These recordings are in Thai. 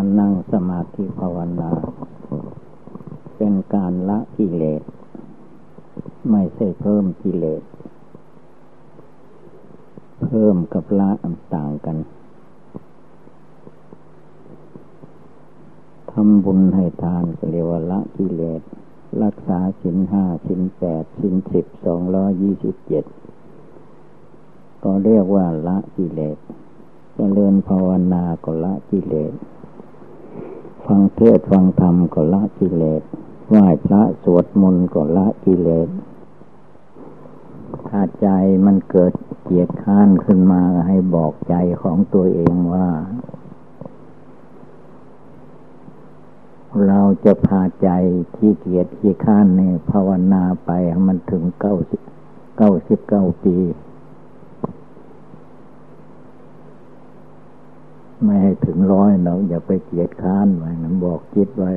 การนั่งสมาธิภาวนาเป็นการละกิเลสไม่ใช่เพิ่มกิเลสเพิ่มกับละต่างกันทำบุญให้ทานก็เรียกว่าละกิเลสรักษาศีล 5 ศีล 8 ศีล 10 227ก็เรียกว่าละกิเลสเจริญภาวนาก็ละกิเลสฟังเทศน์ฟังธรรมก็ละกิเลสไหว้พระสวดมนต์ก็ละกิเลสถ้าใจมันเกิดเกียจข้านขึ้นมาให้บอกใจของตัวเองว่าเราจะพาใจที่เกียจที่ข้านเนี่ยภาวนาไปให้มันถึง99 ปีไม่ให้ถึง100เราอย่าไปเกียจค้านไว้นะบอกจิตไว้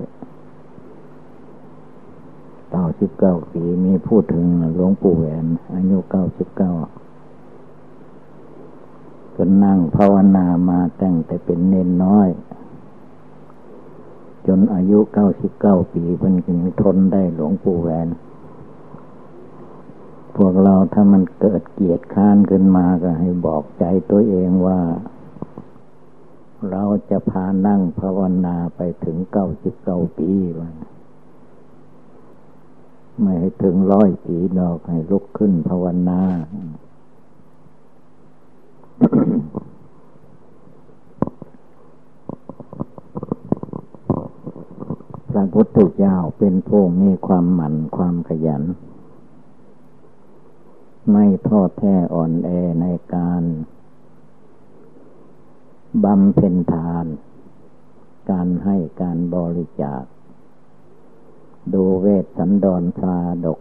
99 ปีมีพูดถึงหลวงปู่แหวนอายุ99ก็นั่งภาวนามาตั้งแต่เป็นเนนน้อยจนอายุ99 ปีเพิ่นถึงทนได้หลวงปู่แหวนพวกเราถ้ามันเกิดเกียจค้านขึ้นมาก็ให้บอกใจตัวเองว่าเราจะพานั่งภาวนาไปถึง99 ปีวันไม่ให้ถึง100 ปีดอกให้ลุกขึ้นภาวนา พระพุทธเจ้าเป็นผู้มีความหมั่นความขยันไม่ท้อแท้อ่อนแอในการบำเพ็ญทานการให้การบริจาคดูเวสสันดรชาดก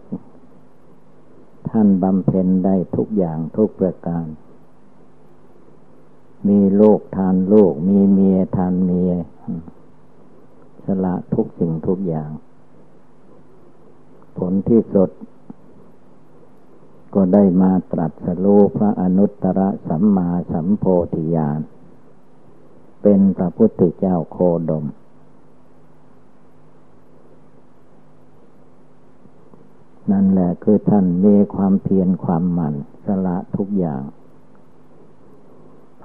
ท่านบำเพ็ญได้ทุกอย่างทุกประการมีลูกทานลูกมีเมียทานเมียสละทุกสิ่งทุกอย่างผลที่สุดก็ได้มาตรัสรู้พระอนุตตรสัมมาสัมโพธิญาณเป็นพระพุทธเจ้าโคดมนั่นแหละคือท่านมีความเพียรความหมั่นสละทุกอย่าง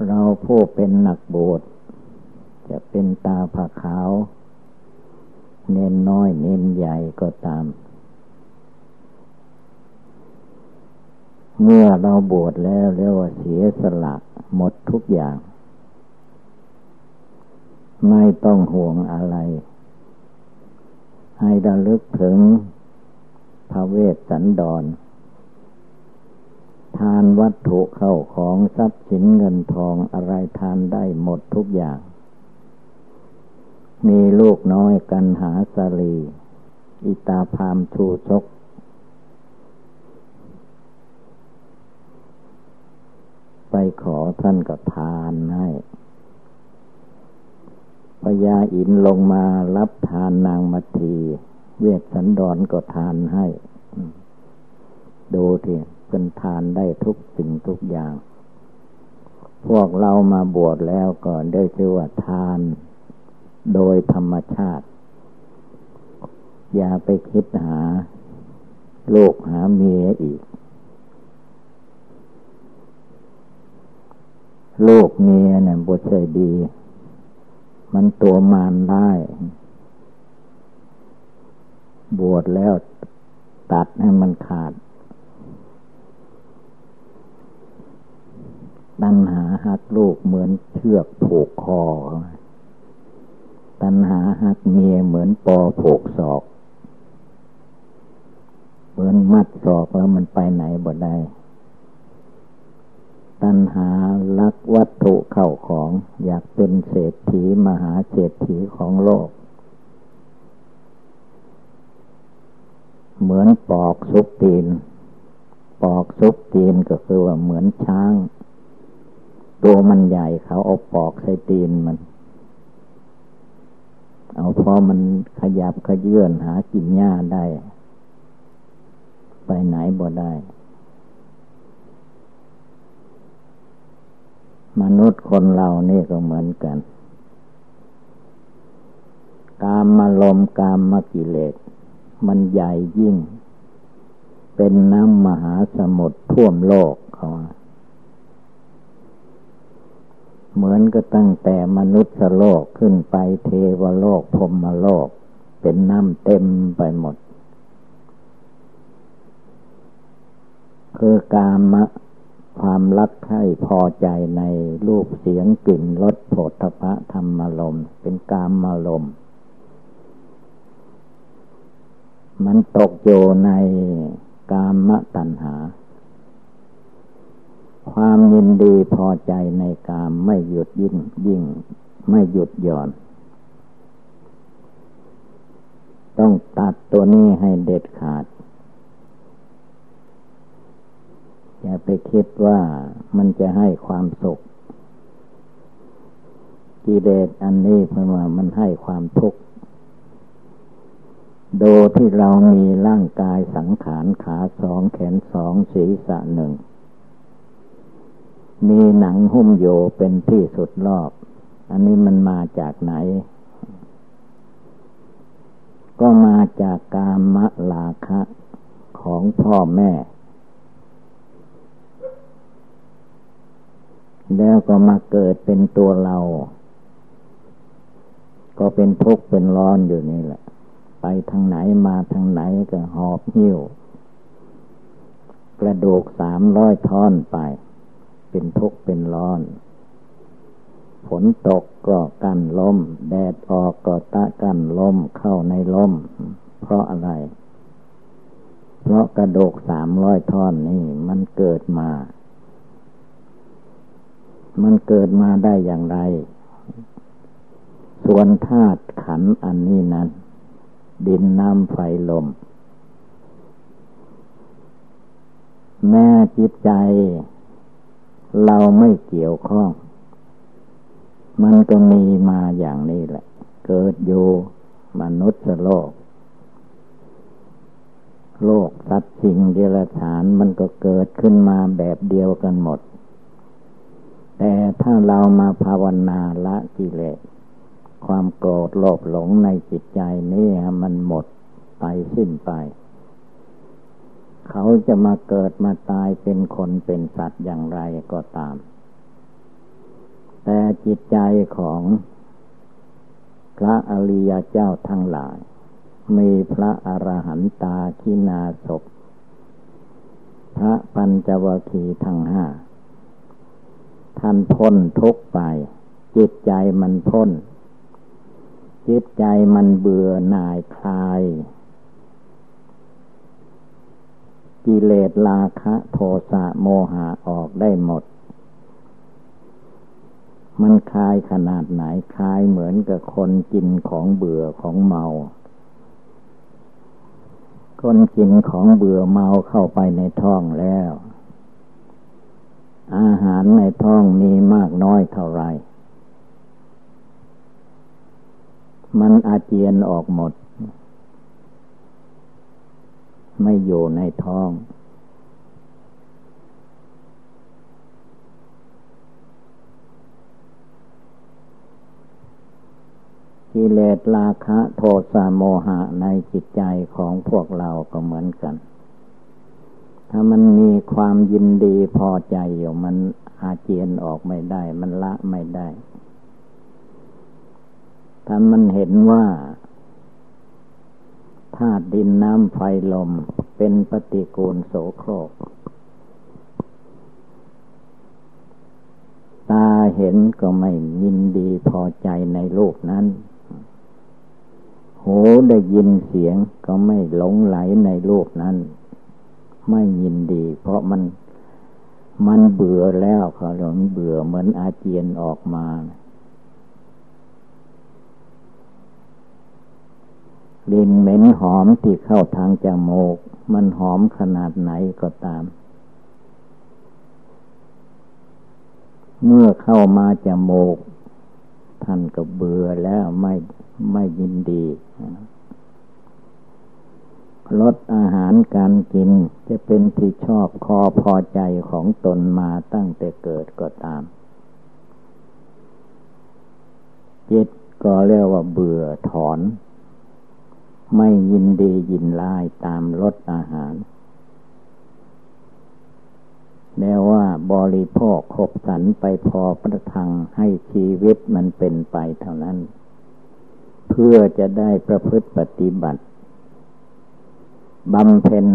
เราผู้เป็นนักบวชจะเป็นตาผ่าขาวเน้นน้อยเน้นใหญ่ก็ตามเมื่อเราบวชแล้วเรียกว่าเสียสละหมดทุกอย่างไม่ต้องห่วงอะไรให้ระลึกถึงพระเวสสันดรทานวัตถุเข้าของทรัพย์สินเงินทองอะไรทานได้หมดทุกอย่างมีลูกน้อยกันหาสาลีอิตาพามชูชกไปขอท่านก็ทานให้พญาอินทร์ลงมารับทานนางมัทธีเวสสันดรก็ทานให้ดูทีเป็นทานได้ทุกสิ่งทุกอย่างพวกเรามาบวชแล้วก็ได้ชื่อว่าทานโดยธรรมชาติอย่าไปคิดหาโลกหาเมียอีกโลกเมียเนี่ยบ่ใช่ดีมันตัวมารได้บวชแล้วตัดให้มันขาดตัณหาหักโลกเหมือนเชือกผูกคอตัณหาหักเมียเหมือนปอผูกศอกเหมือนมัดศอกแล้วมันไปไหนบ่ได้ตัณหาลักวัตถุเข้าของอยากเป็นเศรษฐีมหาเศรษฐีของโลกเหมือนปอกซุกตีนปอกซุกตีนก็คือว่าเหมือนช้างตัวมันใหญ่เขาเอาปอกใส่ตีนมันเอาพอมันขยับขยื่นหากินหญ้าได้ไปไหนบ่ได้มนุษย์คนเรานี่ก็เหมือนกัน มารมณ์กามกิเลสมันใหญ่ยิ่งเป็นน้ำมหาสมุทรท่วมโลกเขาเหมือนก็ตั้งแต่มนุษย์โลกขึ้นไปเทวโลกพรหมโลกเป็นน้ำเต็มไปหมดคือกามะความรักใคร่พอใจในรูปเสียงกลิ่นรสโผฏฐัพพะธรรมารมณ์เป็นกามารมณ์มันตกอยู่ในกามตัณหาความยินดีพอใจในกามไม่หยุดยิ่งไม่หยุดหย่อนต้องตัดตัวนี้ให้เด็ดขาดอย่าไปคิดว่ามันจะให้ความสุขกิเลสอันนี้เพราะว่ามันให้ความทุกข์โดยที่เรามีร่างกายสังขารขาสองแขนสองศีรษะหนึ่งมีหนังหุ้มโยเป็นที่สุดรอบอันนี้มันมาจากไหนก็มาจากกามราคะของพ่อแม่แล้วก็มาเกิดเป็นตัวเราก็เป็นทุกข์เป็นร้อนอยู่นี่แหละไปทางไหนมาทางไหนก็หอบหิ้วกระดูก300 ท่อนไปเป็นทุกข์เป็นร้อนฝนตกก็กั้นลมแดดออกก็ตะกั้นลมเข้าในลมเพราะอะไรเพราะกระดูก300 ท่อนนี่มันเกิดมาได้อย่างไรส่วนธาตุขันธ์อันนี้นั้นดินน้ำไฟลมแม้จิตใจเราไม่เกี่ยวข้องมันก็มีมาอย่างนี้แหละเกิดอยู่มนุษย์โลกสัตว์สิ่งเดรัจฉานมันก็เกิดขึ้นมาแบบเดียวกันหมดแต่ถ้าเรามาภาวนาละกิเลสความโกรธโลภหลงในจิตใจนี่มันหมดไปสิ้นไปเขาจะมาเกิดมาตายเป็นคนเป็นสัตว์อย่างไรก็ตามแต่จิตใจของพระอริยเจ้าทั้งหลายมีพระอรหันตาคินาศพพระปัญจวัคคีย์ทั้ง5ท่านพ้นทุกข์ไปจิตใจมันพ้นจิตใจมันเบื่อหน่ายคลายกิเลสราคะโทสะโมหะออกได้หมดมันคลายขนาดไหนคลายเหมือนกับคนกินของเบื่อของเมาคนกินของเบื่อเมาเข้าไปในท้องแล้วอาหารในท้องมีมากน้อยเท่าไรมันอาเจียนออกหมดไม่อยู่ในท้องกิเลสราคะโทสะโมหะในจิตใจของพวกเราก็เหมือนกันถ้ามันมีความยินดีพอใจอยู่มันอาเจียนออกไม่ได้มันละไม่ได้ถ้ามันเห็นว่าธาตุดินน้ำไฟลมเป็นปฏิกูลโสโครกตาเห็นก็ไม่ยินดีพอใจในรูปนั้นหูได้ยินเสียงก็ไม่หลงไหลในรูปนั้นไม่ยินดีเพราะมันเบื่อแล้วเขาหลงเบื่อเหมือนอาเจียนออกมากลิ่นเหม็นหอมที่เข้าทางจมูกมันหอมขนาดไหนก็ตามเมื่อเข้ามาจมูกท่านก็เบื่อแล้วไม่ยินดีรสอาหารการกินจะเป็นที่ชอบคอพอใจของตนมาตั้งแต่เกิดก็ตามจิตก็เรียกว่าเบื่อถอน ไม่ยินดียินร้ายตามรสอาหารแม้ว่าบริโภคครบสรรไปพอประทังให้ชีวิตมันเป็นไปเท่านั้นเพื่อจะได้ประพฤติปฏิบัติบำเพ็ญ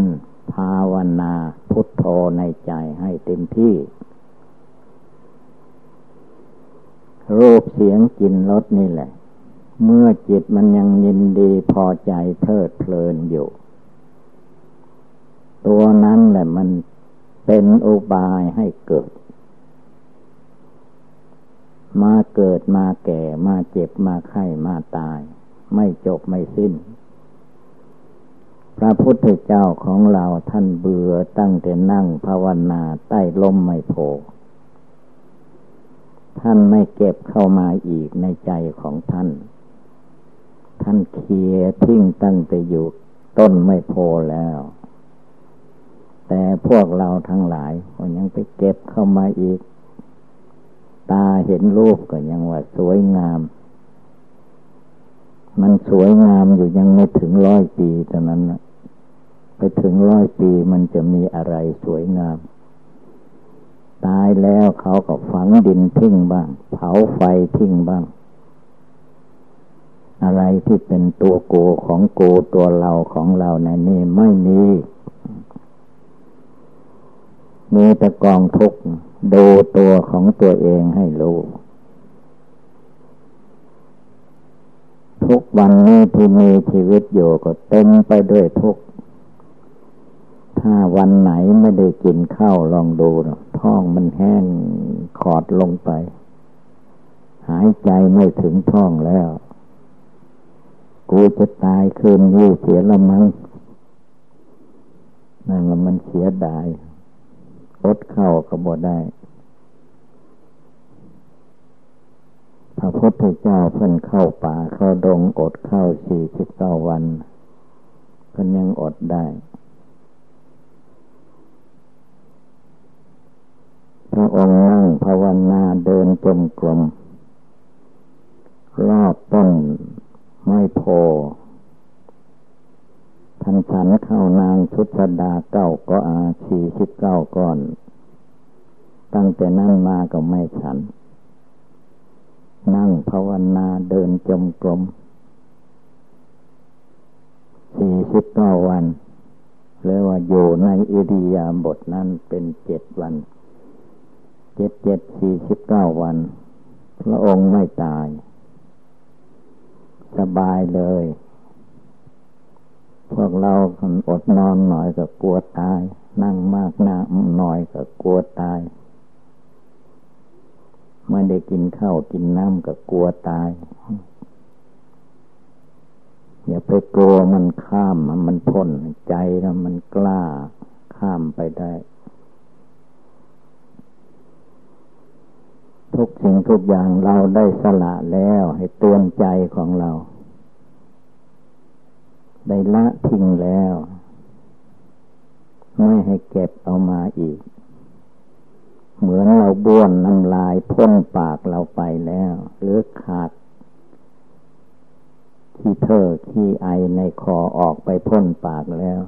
ภาวนาพุทโธในใจให้เต็มที่รูปเสียงกลิ่นรสนี่แหละเมื่อจิตมันยังยินดีพอใจเพลิดเพลินอยู่ตัวนั้นแหละมันเป็นอุบายให้เกิดมาเกิดมาแก่มาเจ็บมาไข้มาตายไม่จบไม่สิ้นพระพุทธเจ้าของเราท่านเบื่อตั้งแต่นั่งภาวนาใต้ร่มไมโพท่านไม่เก็บเข้ามาอีกในใจของท่านท่านเคลียร์ทิ้งตั้งแต่อยู่ต้นไมโพแล้วแต่พวกเราทั้งหลายก็ยังไปเก็บเข้ามาอีกตาเห็นรูปก็ยังว่าสวยงามมันสวยงามอยู่ยังไม่ถึง100 ปีเท่านั้นนะไปถึง100 ปีมันจะมีอะไรสวยงามตายแล้วเขาก็ฝังดินทิ้งบ้างเผาไฟทิ้งบ้างอะไรที่เป็นตัวโกของโกตัวเราของเราในนี้ไม่มีมีแต่กองทุกข์ดูตัวของตัวเองให้รู้ทุกวันนี้ที่มีชีวิตอยู่ก็เต็มไปด้วยทุกข์ถ้าวันไหนไม่ได้กินข้าวลองดูนะท้องมันแห้งขอดลงไปหายใจไม่ถึงท้องแล้วกูจะตายคืนนี้เสียละมั้งนั่นมันเสียดายอดเข้าก็บ่ได้พระพุทธเจ้าเพิ่นเข้าป่าเข้าดงอดเข้า49 วันเพิ่นยังอดได้พระองค์นั่งภาวนาเดินจงกรมรอบต้นไม้โพท่านฉันข้าวนางชุติดา49 ก้อนตั้งแต่นั้นมาก็ไม่ฉันนั่งภาวนาเดินจงกรม49 วันเรียกว่าอยู่ในอิริยาบถนั้นเป็น7 วัน49 วันพระองค์ไม่ตายสบายเลยพวกเราอดนอนหน่อยก็กลัวตายนั่งมากนั่งหน่อยก็กลัวตายไม่ได้กินข้าวกินน้ำก็กลัวตายอย่าไปกลัวมันข้ามมันพ้นใจแล้วมันกล้าข้ามไปได้ทุกสิ่งทุกอย่างเราได้สละแล้วให้เตือนใจของเราได้ละทิ้งแล้วไม่ให้เก็บเอามาอีกเหมือนเราบ้วนน้ำลายพ่นปากเราไปแล้วหรือขาดขี้เถ้อขี้ไอในคอออกไปพ่นปากแล้ว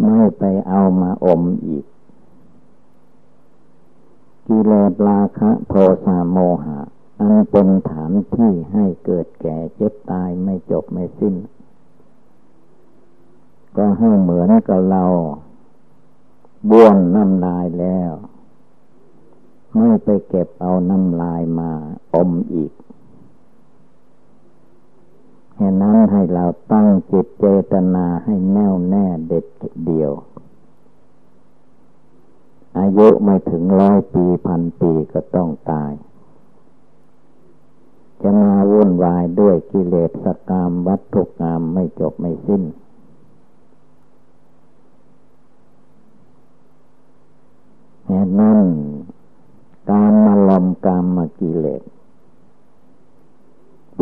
ไม่ไปเอามาอมอีกกิเลสราคะโทสะโมหะอันเป็นฐานที่ให้เกิดแก่เจ็บตายไม่จบไม่สิ้นก็ให้เหมือนกับเราบ้วนน้ำลายแล้วไม่ไปเก็บเอาน้ำลายมาอมอีกฉะนั้นให้เราตั้งจิตเจตนาให้แน่วแน่เด็ดเดี่ยวอายุไม่ถึง100 ปี1,000 ปีก็ต้องตายจะมาวุ่นวายด้วยกิเลสกามวัตถุกามไม่จบไม่สิ้นแน่นั่นกามลมกามกิเลส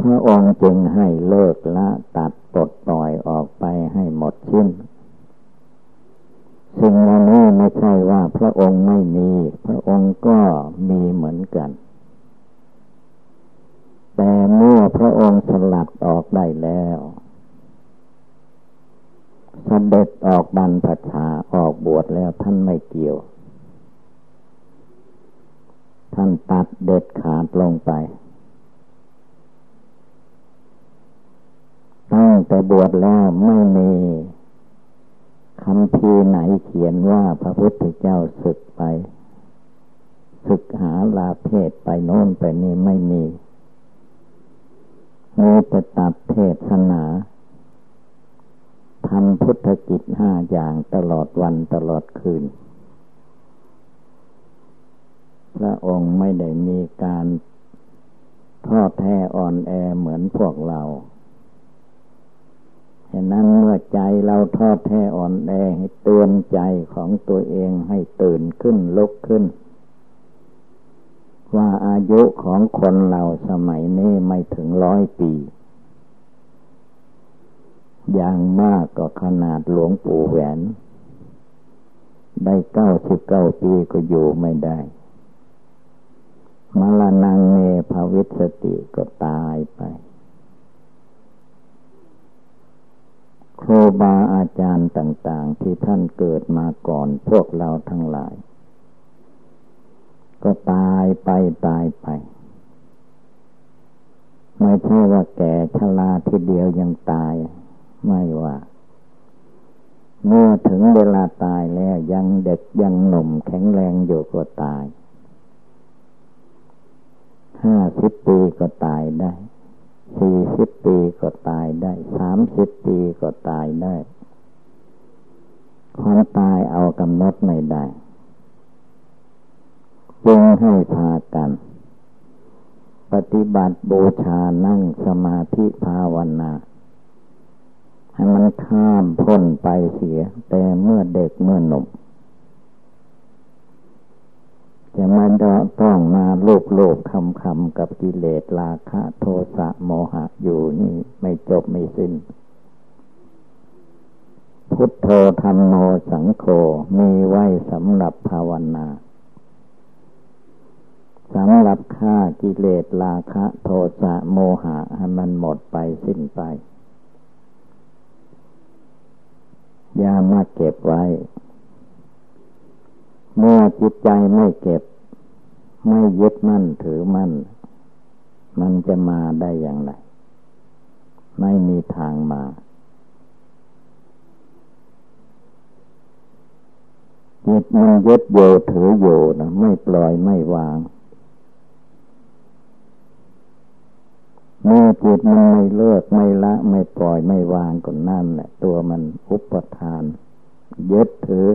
พระองค์จึงให้เลิกละตัดปลดปล่อยออกไปให้หมดสิ้นสิ่งเหล่านี้ไม่ใช่ว่าพระองค์ไม่มีพระองค์ก็มีเหมือนกันแต่เมื่อพระองค์สลัดออกได้แล้ว เสด็จออกบรรพชาออกบวชแล้วท่านไม่เกี่ยวท่านตัดเด็ดขาดลงไปตั้งแต่บวชแล้วไม่มีคำพีไหนเขียนว่าพระพุทธเจ้าศึกไปศึกหาลาเพศไปโน่นไปนี่ไม่มีมีแต่ตัดเทศนาทำพุทธกิจ5อย่างตลอดวันตลอดคืนพระองค์ไม่ได้มีการท้อแท้อ่อนแอเหมือนพวกเราฉะนั้นเมื่อใจเราท้อแท้อ่อนแอให้เตือนใจของตัวเองให้ตื่นขึ้นลุกขึ้นว่าอายุของคนเราสมัยนี้ไม่ถึง100 ปีอย่างมากก็ขนาดหลวงปู่แหวนได้99 ปีก็อยู่ไม่ได้มรณังเมภวิสติก็ตายไปครูบาอาจารย์ต่างๆที่ท่านเกิดมาก่อนพวกเราทั้งหลายก็ตายไปไม่ใช่ว่าแก่ชราทีเดียวยังตายไม่ว่าเมื่อถึงเวลาตายแล้วยังเด็กยังหนุ่มแข็งแรงอยู่ก็ตาย50 ปีก็ตายได้40 ปีก็ตายได้30 ปีก็ตายได้ความตายเอากำหนดไม่ได้จึงให้พากันปฏิบัติบูชานั่งสมาธิภาวนาให้มันข้ามพ้นไปเสียแต่เมื่อเด็กเมื่อหนุ่มจะมาต้องมาโลภคำกับกิเลสราคะโทสะโมหะอยู่นี่ไม่จบไม่สิ้นพุทโธธัมโมสังโฆมีไว้สำหรับภาวนาสำหรับฆ่ากิเลสราคะโทสะโมหะให้มันหมดไปสิ้นไปอย่ามาเก็บไว้เมื่อจิตใจไม่เก็บไม่ยึดมั่นถือมั่นมันจะมาได้อย่างไรไม่มีทางมาจิตมันยึดโยถือโยนะไม่ปล่อยไม่วางเมื่อจิตมันไม่เลิกไม่ละไม่ปล่อยไม่วางก็นั่นแหละตัวมันอุปทานยึดถือ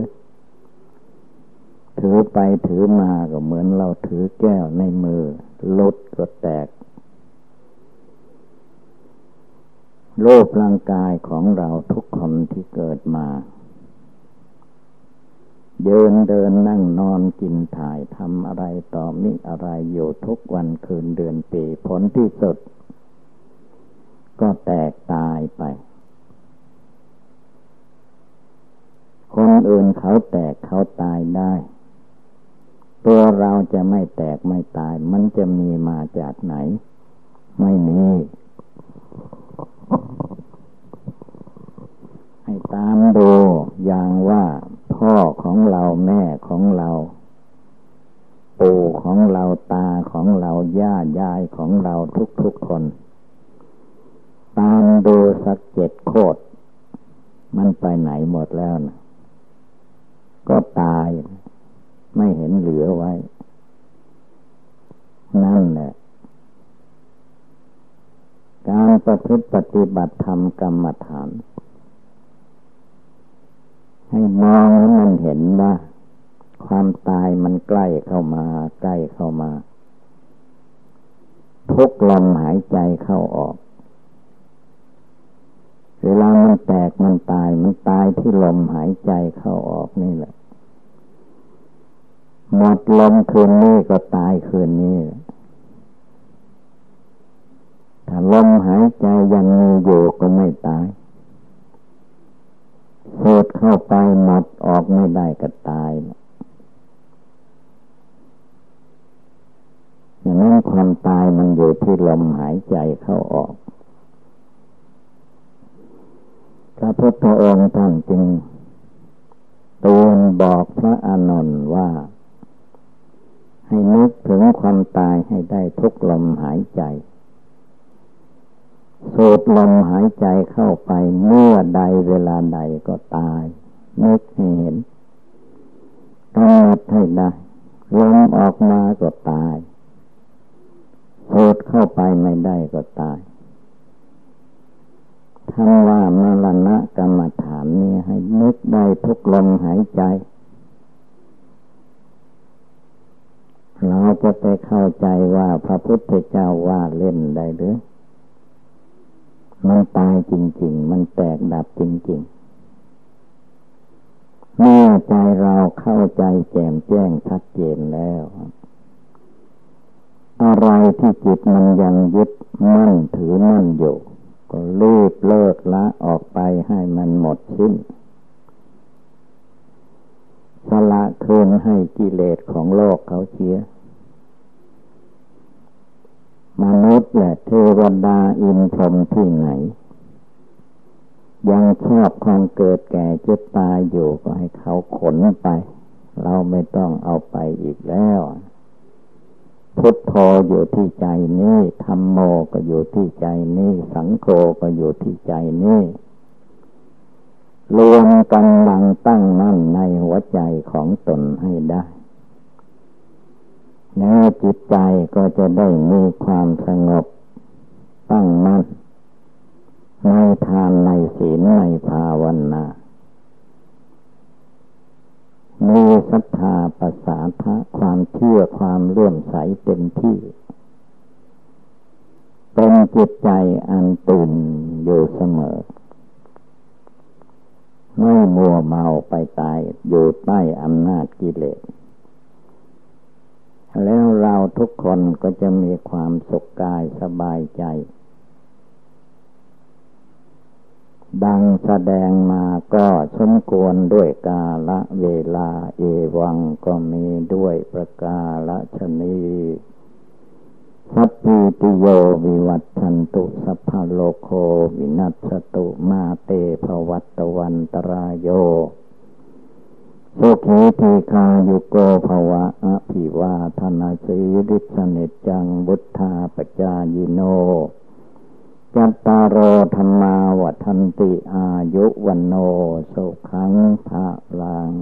ไปถือมาก็เหมือนเราถือแก้วในมือลดก็แตกโลภร่างกายของเราทุกคนที่เกิดมาเดินเดินนั่งนอนกินถ่ายทำอะไรต่อมิอะไรอยู่ทุกวันคืนเดือนปีผลที่สุดก็แตกตายไปคนอื่นเขาแตกเขาตายได้ตัวเราจะไม่แตกไม่ตายมันจะมีมาจากไหนไม่มีให้ตามดูอย่างว่าพ่อของเราแม่ของเราปู่ของเราตาของเราย่ายายของเราทุกๆคนตามดูสัก7 โคตรมันไปไหนหมดแล้วนะก็ตายไม่เห็นเหลือไว้นั่นแหละการประพฤติปฏิบัติธรรมกรรมฐานให้มองให้มันเห็นว่าความตายมันใกล้เข้ามาทุกลมหายใจเข้าออกเวลามันแตกมันตายที่ลมหายใจเข้าออกนี่แหละหมดลมคืนนี้ก็ตายคืนนี้ถ้าลมหายใจยังมีอยู่ก็ไม่ตายสูดเข้าไปหมดออกไม่ได้ก็ตายอย่างนั้นความตายมันอยู่ที่ลมหายใจเข้าออก พระพุทธองค์ท่านจึงตูนบอกพระอานนท์ว่าให้นึกถึงความตายให้ได้ทุกลมหายใจสูดลมหายใจเข้าไปเมื่อใดเวลาใดก็ตายนึกให้เห็นกำหนดให้ได้ลมออกมาก็ตายสูดเข้าไปไม่ได้ก็ตายท่านว่ามรณะกรรมฐานนี้ให้นึกได้ทุกลมหายใจเราจะไปเข้าใจว่าพระพุทธเจ้าว่าเล่นได้หรือมันตายจริงๆมันแตกดับจริงๆเมื่อใจเราเข้าใจแจ่มแจ้งชัดเจนแล้วอะไรที่จิตมันยังยึดมั่นถือมั่นอยู่ก็รีบเลิกละออกไปให้มันหมดสิ้นสละคืนให้กิเลสของโลกเขาเสียมนุษย์และเทวดาอินทร์พรหมที่ไหนยังชอบความเกิดแก่เจ็บตายอยู่ก็ให้เขาขนไปเราไม่ต้องเอาไปอีกแล้วพุทโธอยู่ที่ใจนี้ธัมโมก็อยู่ที่ใจนี้สังโฆก็อยู่ที่ใจนี้รวมกำลังตั้งมั่นในหัวใจของตนให้ได้แล้วจิตใจก็จะได้มีความสงบตั้งมั่นในทานในศีลในภาวนามีศรัทธาประสาทะความเชื่อความเลื่อมใสเต็มที่เป็นจิตใจอันตื่นอยู่เสมอไม่มัวเมาไปตายอยู่ใต้อำนาจกิเลสแล้วเราทุกคนก็จะมีความสุขกายสบายใจดังแสดงมาก็สมควรด้วยกาลเวลาเอวังก็มีด้วยประกาศนี้สัพพิติโยวิวัตชันตุสัพพะโลกโควินัสสตุมาเตภวัตตวันตรายโยสุขีทีคายุโกภวะอภิวาทนาสีริสเนจังบุทธาปจายโนจัตตารโอธรรมาวัฒนติอายุวันโนสุขังภะลัง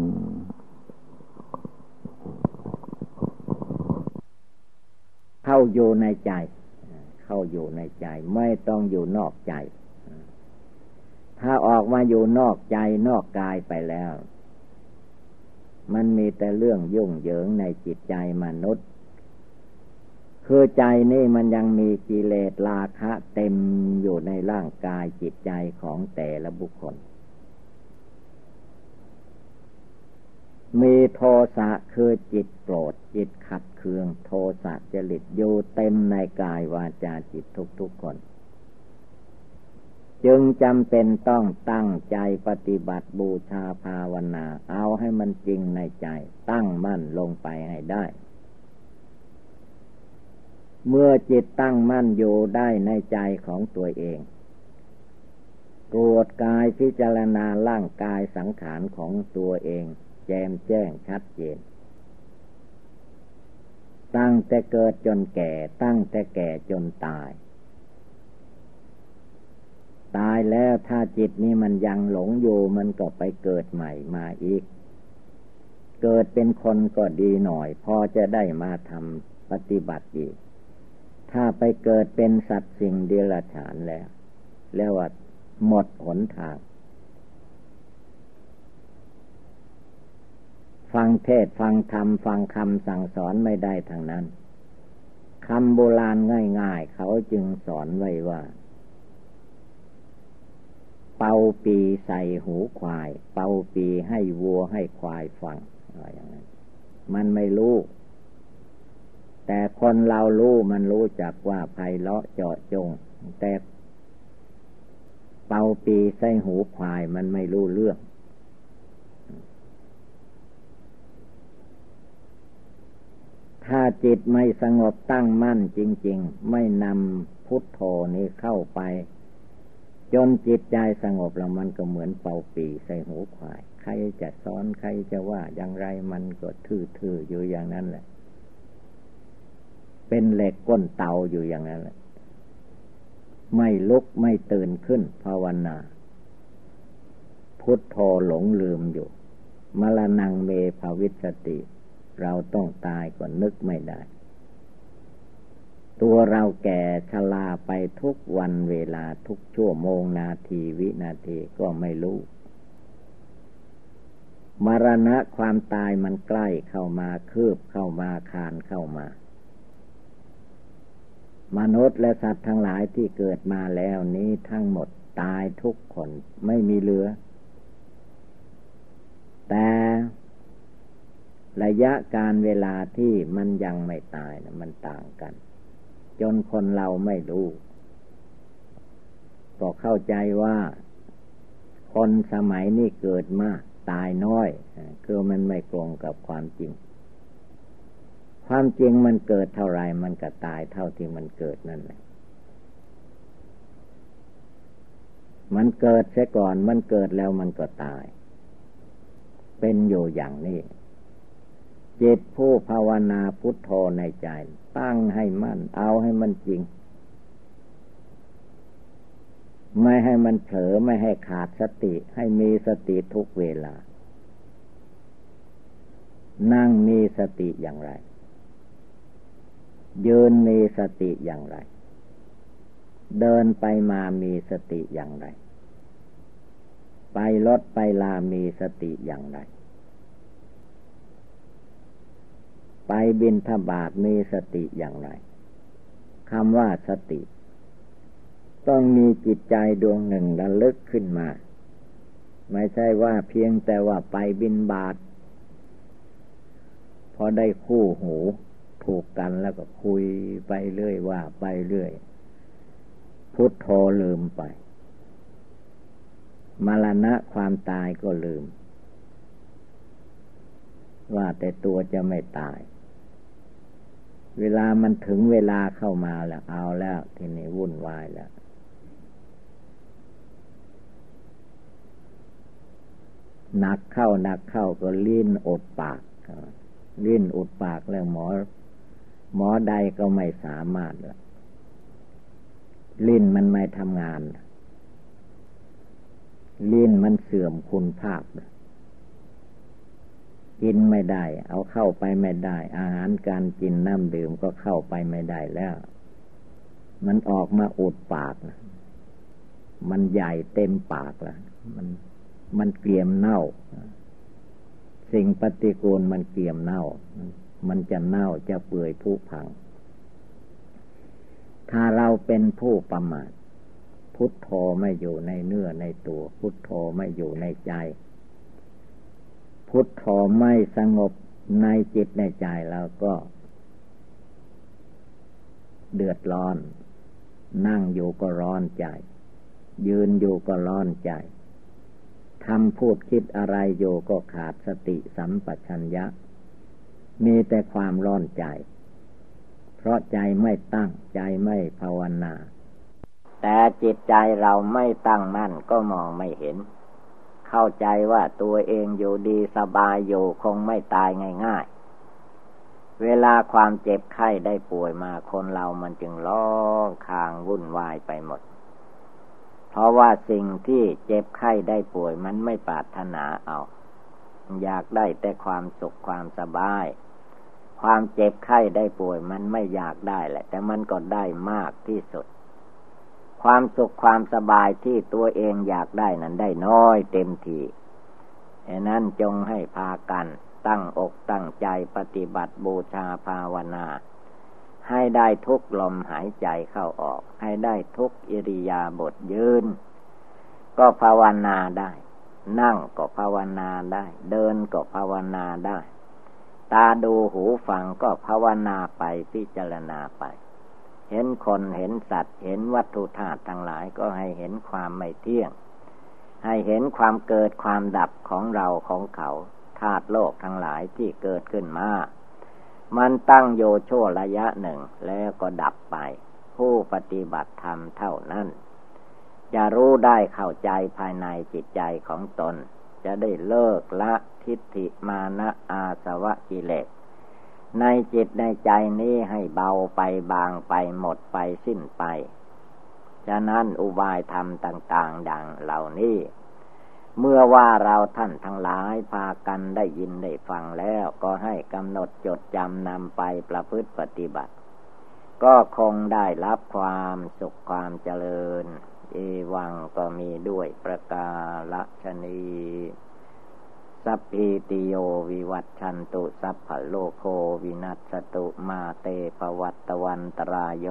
เข้าอยู่ในใจเข้าอยู่ในใจไม่ต้องอยู่นอกใจถ้าออกมาอยู่นอกใจนอกกายไปแล้วมันมีแต่เรื่องยุ่งเหยิงในจิตใจมนุษย์คือใจนี่มันยังมีกิเลสราคะเต็มอยู่ในร่างกายจิตใจของแต่ละบุคคลมีโทสะคือจิตโกรธจิตขัดเคืองโทสะจริตอยู่เต็มในกายวาจาจิตทุกคนจึงจำเป็นต้องตั้งใจปฏิบัติบูชาภาวนาเอาให้มันจริงในใจตั้งมั่นลงไปให้ได้เมื่อจิตตั้งมั่นอยู่ได้ในใจของตัวเองตรวจกายพิจารณาร่างกายสังขารของตัวเองแจ่มแจ้งชัดเจนตั้งแต่เกิดจนแก่ตั้งแต่แก่จนตายแล้วถ้าจิตนี้มันยังหลงอยู่มันก็ไปเกิดใหม่มาอีกเกิดเป็นคนก็ดีหน่อยพอจะได้มาทำปฏิบัติอีกถ้าไปเกิดเป็นสัตว์สิ่งเดรัจฉานแล้วเรียกว่าหมดหนทางฟังเทศฟังธรรมฟังคำสั่งสอนไม่ได้ทางนั้นคำโบราณง่ายๆเขาจึงสอนไว้ว่าเป่าปีใส่หูควายเป่าปีให้วัวให้ควายฟังอะไรอย่างนั้นมันไม่รู้แต่คนเรารู้มันรู้จักว่าไพเราะเจาะจงแต่เป่าปีใส่หูควายมันไม่รู้เรื่องถ้าจิตไม่สงบตั้งมั่นจริงๆไม่นำพุทโธนี้เข้าไป จนจิตใจสงบแล้วมันก็เหมือนเป่าปีใส่หูควายใครจะสอนใครจะว่าอย่างไรมันก็ทื่อๆอยู่อย่างนั้นแหละเป็นเหล็กก้นเตาอยู่อย่างนั้นแหละไม่ลุกไม่ตื่นขึ้นภาวนาพุทโธหลงลืมอยู่มรณังเมภวิสติเราต้องตายก็นึกไม่ได้ตัวเราแก่ชราไปทุกวันเวลาทุกชั่วโมงนาทีวินาทีก็ไม่รู้มรณะความตายมันใกล้เข้ามาคืบเข้ามาคานเข้ามามนุษย์และสัตว์ทั้งหลายที่เกิดมาแล้วนี้ทั้งหมดตายทุกคนไม่มีเหลือแต่ระยะการเวลาที่มันยังไม่ตายนะมันต่างกันจนคนเราไม่รู้ก็เข้าใจว่าคนสมัยนี้เกิดมากตายน้อยคือมันไม่ตรงกับความจริงความจริงมันเกิดเท่าไรมันก็ตายเท่าที่มันเกิดนั่นแหละมันเกิดเสียก่อนมันเกิดแล้วมันก็ตายเป็นอยู่อย่างนี้จิตผู้ภาวนาพุทโธในใจตั้งให้มั่นเอาให้มันจริงไม่ให้มันเผลอไม่ให้ขาดสติให้มีสติทุกเวลานั่งมีสติอย่างไรยืนมีสติอย่างไรเดินไปมามีสติอย่างไรไปรถไปลามีสติอย่างไรไปบิณฑบาตมีสติอย่างไรคำว่าสติต้องมีจิตใจดวงหนึ่งระลึกขึ้นมาไม่ใช่ว่าเพียงแต่ว่าไปบิณฑบาตพอได้คู่หูถูกกันแล้วก็คุยไปเรื่อยว่าไปเรื่อยพุทโธลืมไปมรณะความตายก็ลืมว่าแต่ตัวจะไม่ตายเวลามันถึงเวลาเข้ามาแล้วเอาแล้วทีนี้วุ่นวายแล้วหนักเข้าก็ลิ้นอดปากลิ้นอดปากแล้วหมอใดก็ไม่สามารถแล้วลิ้นมันไม่ทำงานลิ้นมันเสื่อมคุณภาพกินไม่ได้เอาเข้าไปไม่ได้อาหารการกินน้ำดื่มก็เข้าไปไม่ได้แล้วมันออกมาอุดปากมันใหญ่เต็มปากแล้วมันเกลี่ยมเน่าสิ่งปฏิกูลมันเกลี่ยมเน่ามันจะเน่าจะเปื่อยผุพังถ้าเราเป็นผู้ประมาทพุทโธไม่อยู่ในเนื้อในตัวพุทโธไม่อยู่ในใจพุทโธไม่สงบในจิตในใจเราก็เดือดร้อนนั่งอยู่ก็ร้อนใจยืนอยู่ก็ร้อนใจทำพูดคิดอะไรอยู่ก็ขาดสติสัมปชัญญะมีแต่ความร้อนใจเพราะใจไม่ตั้งใจไม่ภาวนาแต่จิตใจเราไม่ตั้งมั่นก็มองไม่เห็นเข้าใจว่าตัวเองอยู่ดีสบายอยู่คงไม่ตายง่ายๆเวลาความเจ็บไข้ได้ป่วยมาคนเรามันจึงร้องครางวุ่นวายไปหมดเพราะว่าสิ่งที่เจ็บไข้ได้ป่วยมันไม่ปรารถนาเอาอยากได้แต่ความสุขความสบายความเจ็บไข้ได้ป่วยมันไม่อยากได้แหละแต่มันก็ได้มากที่สุดความสุขความสบายที่ตัวเองอยากได้นั้นได้น้อยเต็มทีฉะนั้นจงให้พากันตั้งอกตั้งใจปฏิบัติบูชาภาวนาให้ได้ทุกลมหายใจเข้าออกให้ได้ทุกอิริยาบถยืนก็ภาวนาได้นั่งก็ภาวนาได้เดินก็ภาวนาได้ตาดูหูฟังก็ภาวนาไปพิจารณาไปเห็นคนเห็นสัตว์เห็นวัตถุธาตุทั้งหลายก็ให้เห็นความไม่เที่ยงให้เห็นความเกิดความดับของเราของเขาธาตุโลกทั้งหลายที่เกิดขึ้นมามันตั้งโยโชระยะหนึ่งแล้วก็ดับไปผู้ปฏิบัติธรรมเท่านั้น จะรู้ได้เข้าใจภายในจิตใจของตนจะได้เลิกละทิฏฐิมานะอาสวะกิเลสในจิตในใจนี้ให้เบาไปบางไปหมดไปสิ้นไปฉะนั้นอุบายธรรมต่างๆดังเหล่านี้เมื่อว่าเราท่านทั้งหลายพากันได้ยินได้ฟังแล้วก็ให้กำหนดจดจำนำไปประพฤติปฏิบัติก็คงได้รับความสุขความเจริญเอวังก็มีด้วยประกาศนีสัพพิติโยวิวัชชันตุสัพพะโลกโควินัสสตุมาเตภวัตวันตรายโย